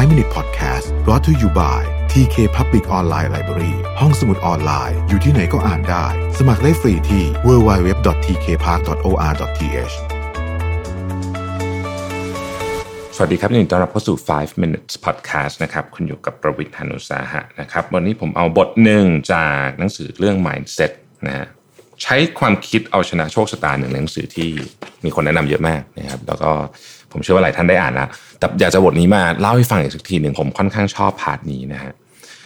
5-Minute Podcast brought to you by TK Public Online Library ห้องสมุดออนไลน์อยู่ที่ไหนก็อ่านได้สมัครได้ฟรีที่ www.tkpark.or.th สวัสดีครับยินดีต้อนรับเข้าสู่ 5-Minute Podcast นะครับคุณอยู่กับประวิทย์ หานุสาหะนะครับวันนี้ผมเอาบทหนึ่งจากหนังสือเรื่อง Mindset นะฮะใช้ความคิดเอาชนะโชคชะตาหนึ่งในหนังสือที่มีคนแนะนำเยอะมากนะครับแล้วก็ผมเชื่อว่าหลายท่านได้อ่านแล้วแต่อยากจะบทนี้มาเล่าให้ฟังอีกสักทีหนึ่งผมค่อนข้างชอบพาร์ทนี้นะฮะ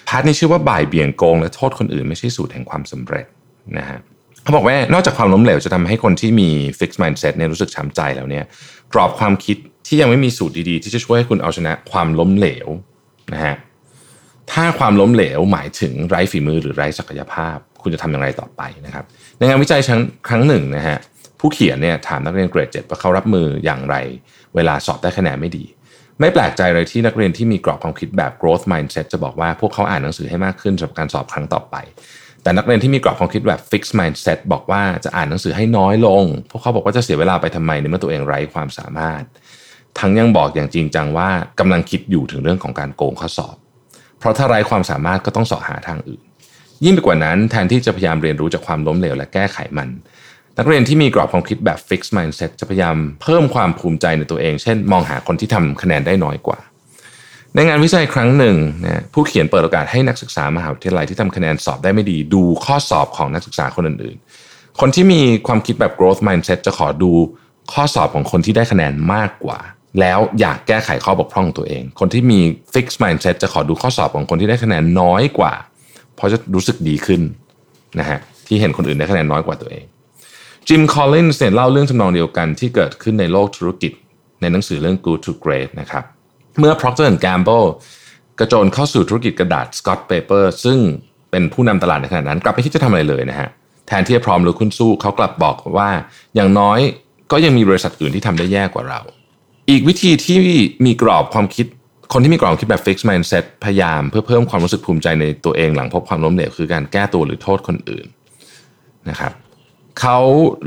พาร์ทนี้ชื่อว่าบ่ายเบี่ยงโกงและโทษคนอื่นไม่ใช่สูตรแห่งความสำเร็จนะฮะเขาบอกว่านอกจากความล้มเหลวจะทำให้คนที่มี fixed mindset เนี่ยรู้สึกช้ำใจแล้วเนี่ยกรอบความคิดที่ยังไม่มีสูตรดีๆที่จะช่วยให้คุณเอาชนะความล้มเหลวนะฮะถ้าความล้มเหลวหมายถึงไร้ฝีมือหรือไร้ศักยภาพคุณจะทำอย่างไรต่อไปนะครับในงานวิจัยครั้งหนึ่งนะฮะผู้เขียนเนี่ยถามนักเรียนเกรด 7ว่าเขารับมืออย่างไรเวลาสอบได้คะแนนไม่ดีไม่แปลกใจเลยที่นักเรียนที่มีกรอบความคิดแบบ growth mindset จะบอกว่าพวกเขาอ่านหนังสือให้มากขึ้นสำหรับการสอบครั้งต่อไปแต่นักเรียนที่มีกรอบความคิดแบบ fixed mindset บอกว่าจะอ่านหนังสือให้น้อยลงพวกเขาบอกว่าจะเสียเวลาไปทำไมในเมื่อตัวเองไร้ความสามารถทั้งยังบอกอย่างจริงจังว่ากำลังคิดอยู่ถึงเรื่องของการโกงข้อสอบเพราะถ้าไร้ความสามารถก็ต้องเสาะหาทางอื่นยิ่งไปกว่านั้นแทนที่จะพยายามเรียนรู้จากความล้มเหลวและแก้ไขมันนักเรียนที่มีกรอบความคิดแบบ fixed mindset จะพยายามเพิ่มความภูมิใจในตัวเองเช่นมองหาคนที่ทำคะแนนได้น้อยกว่าในงานวิจัยครั้งหนึ่งนะผู้เขียนเปิดโอกาสให้นักศึกษามหาวิทยาลัยที่ทำคะแนนสอบได้ไม่ดีดูข้อสอบของนักศึกษาคนอื่นๆคนที่มีความคิดแบบ growth mindset จะขอดูข้อสอบของคนที่ได้คะแนนมากกว่าแล้วอยากแก้ไขข้อบกพร่องตัวเองคนที่มี fixed mindset จะขอดูข้อสอบของคนที่ได้คะแนนน้อยกว่าเพราะจะรู้สึกดีขึ้นนะฮะที่เห็นคนอื่นได้คะแนนน้อยกว่าตัวเอง Jim Collins เล่าเรื่องทำนองเดียวกันที่เกิดขึ้นในโลกธุรกิจในหนังสือเรื่อง Good to Great นะครับเมื่อ Procter & Gamble กระโจนเข้าสู่ธุรกิจกระดาษ Scott Paper ซึ่งเป็นผู้นำตลาดในขณะนั้นกลับไม่คิดจะทำอะไรเลยนะฮะแทนที่จะพร้อมลุกขึ้นสู้เขากลับบอกว่าอย่างน้อยก็ยังมีบริษัทอื่นที่ทำได้แย่กว่าเราอีกวิธีที่มีกรอบความคิดคนที่มีกรอบความคิดแบบ fixed mindset พยายามเพื่อเพิ่มความรู้สึกภูมิใจในตัวเองหลังพบความล้มเหลวคือการแก้ตัวหรือโทษคนอื่นนะครับเขา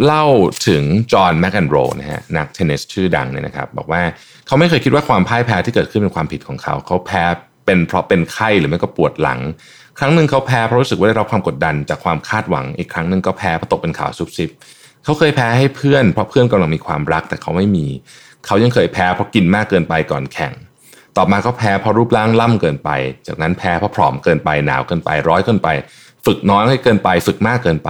เล่าถึงจอห์นแมคแอนโรนะฮะนักเทนนิสชื่อดังเนี่ยนะครับบอกว่าเขาไม่เคยคิดว่าความพ่ายแพ้ที่เกิดขึ้นเป็นความผิดของเขาเขาแพ้เป็นเพราะเป็นไข้หรือไม่ก็ปวดหลังครั้งนึงเขาแพ้เพราะรู้สึกว่าได้รับความกดดันจากความคาดหวังอีกครั้งนึงก็แพ้เพราะตกเป็นข่าวซุบซิบเขาเคยแพ้ให้เพื่อนเพราะเพื่อนกำลังมีความรักแต่เขาไม่มีเขายังเคยแพ้เพราะกินมากเกินไปก่อนแข่งต่อมาก็แพ้เพราะรูปร่างล่ำเกินไปจากนั้นแพ้เพราะผอมเกินไปหนาวเกินไปร้อยเกินไปฝึกน้อยเกินไปฝึกมากเกินไป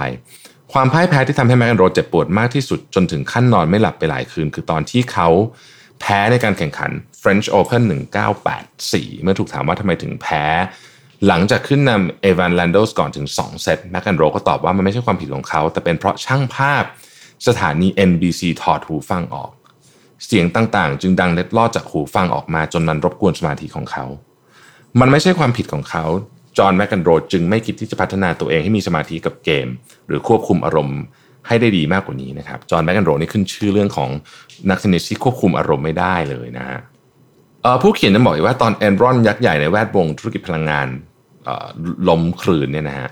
ความพ่ายแพ้ที่ทำให้แมคแอนโรเจ็บปวดมากที่สุดจนถึงขั้นนอนไม่หลับไปหลายคืนคือตอนที่เขาแพ้ในการแข่งขัน French Open 1984เมื่อถูกถามว่าทำไมถึงแพ้หลังจากขึ้นนำเอวานแลนโดสก่อนถึง2เซตแมคแอนโรก็ตอบว่ามันไม่ใช่ความผิดของเขาแต่เป็นเพราะช่างภาพสถานี NBC ถอดหูฟังออกเสียงต่างๆจึงดังเล็ดลอดจากหูฟังออกมาจนมันรบกวนสมาธิของเขามันไม่ใช่ความผิดของเขาจอห์นแมคแอนโรจึงไม่คิดที่จะพัฒนาตัวเองให้มีสมาธิกับเกมหรือควบคุมอารมณ์ให้ได้ดีมากกว่านี้นะครับจอห์นแมคแอนโรนี่ขึ้นชื่อเรื่องของนักเทนนิสที่ควบคุมอารมณ์ไม่ได้เลยนะฮะผู้เขียนได้บอกว่าตอน Enron ยักษ์ใหญ่ในแวดวงธุรกิจพลังงานล้มคลืนเนี่ยนะฮะ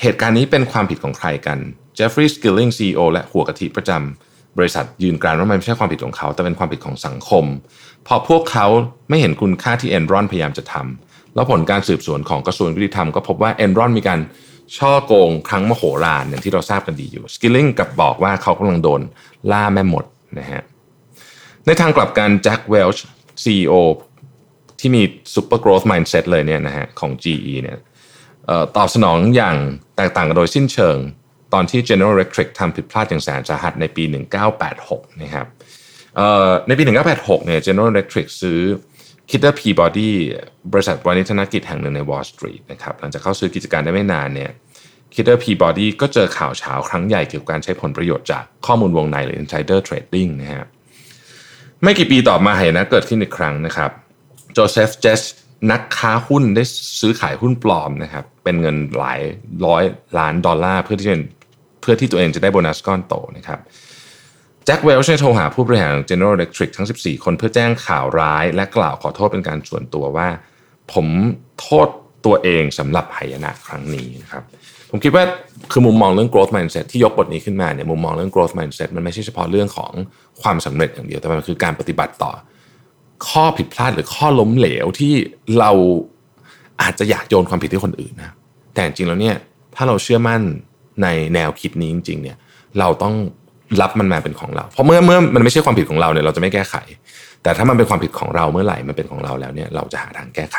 เหตุการณ์นี้เป็นความผิดของใครกันเจฟฟรีย์สกิลลิง CEO และหัวกะทิประจำบริษัทยืนกรานว่ามันไม่ใช่ความผิดของเขาแต่เป็นความผิดของสังคมพอพวกเขาไม่เห็นคุณค่าที่ Enron พยายามจะทำแล้วผลการสืบสวนของกระทรวงยุติธรรมก็พบว่า Enron มีการช่อโกงครั้งมโหฬารอย่างที่เราทราบกันดีอยู่ Skilling กับบอกว่าเขากำลังโดนล่าแม่มดนะฮะในทางกลับกัน Jack Welch CEO ที่มี Super Growth Mindset เลยเนี่ยนะฮะของ GE เนี่ยตอบสนองอย่างแตกต่างกันโดยสิ้นเชิงตอนที่ General Electric ทำผิดพลาดอย่างแสนสาหัสในปี 1986 นะครับในปี 1986 เนี่ย General Electric ซื้อ Kidder Peabody บริษัทวณิชนกิจแห่งหนึ่งใน Wall Street นะครับหลังจากเข้าซื้อกิจการได้ไม่นานเนี่ย Kidder Peabody ก็เจอข่าวเช้าครั้งใหญ่เกี่ยวกับการใช้ผลประโยชน์จากข้อมูลวงในหรือ Insider Trading นะฮะไม่กี่ปีต่อมาเหตุนะเกิดขึ้นอีกครั้งนะครับโจเซฟเจสนักค้าหุ้นได้ซื้อขายหุ้นปลอมนะครับเป็นเงินหลายร้อยล้านดอลลาร์เพื่อที่ตัวเองจะได้โบนัสก้อนโตนะครับแจ็คเวลช์ได้โทรหาผู้บริหาร General Electric ทั้ง14คนเพื่อแจ้งข่าวร้ายและกล่าวขอโทษเป็นการส่วนตัวว่าผมโทษตัวเองสำหรับหายนะครั้งนี้นะครับผมคิดว่าคือมุมมองเรื่อง growth mindset ที่ยกบทนี้ขึ้นมาเนี่ยมุมมองเรื่อง growth mindset มันไม่ใช่เฉพาะเรื่องของความสำเร็จอย่างเดียวแต่มันคือการปฏิบัติต่อ ข้อผิดพลาดหรือข้อล้มเหลวที่เราอาจจะอยากโยนความผิดให้คนอื่นนะแต่จริงแล้วเนี่ยถ้าเราเชื่อมั่นในแนวคิดนี้จริงๆเนี่ยเราต้องรับมันมาเป็นของเราเพราะเมื่อมันไม่ใช่ความผิดของเราเนี่ยเราจะไม่แก้ไขแต่ถ้ามันเป็นความผิดของเราเมื่อไหร่มันเป็นของเราแล้วเนี่ยเราจะหาทางแก้ไข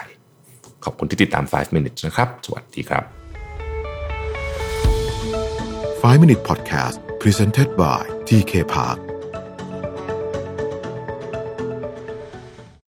ขอบคุณที่ติดตาม5 minutes นะครับสวัสดีครับ5 minute podcast presented by TK Park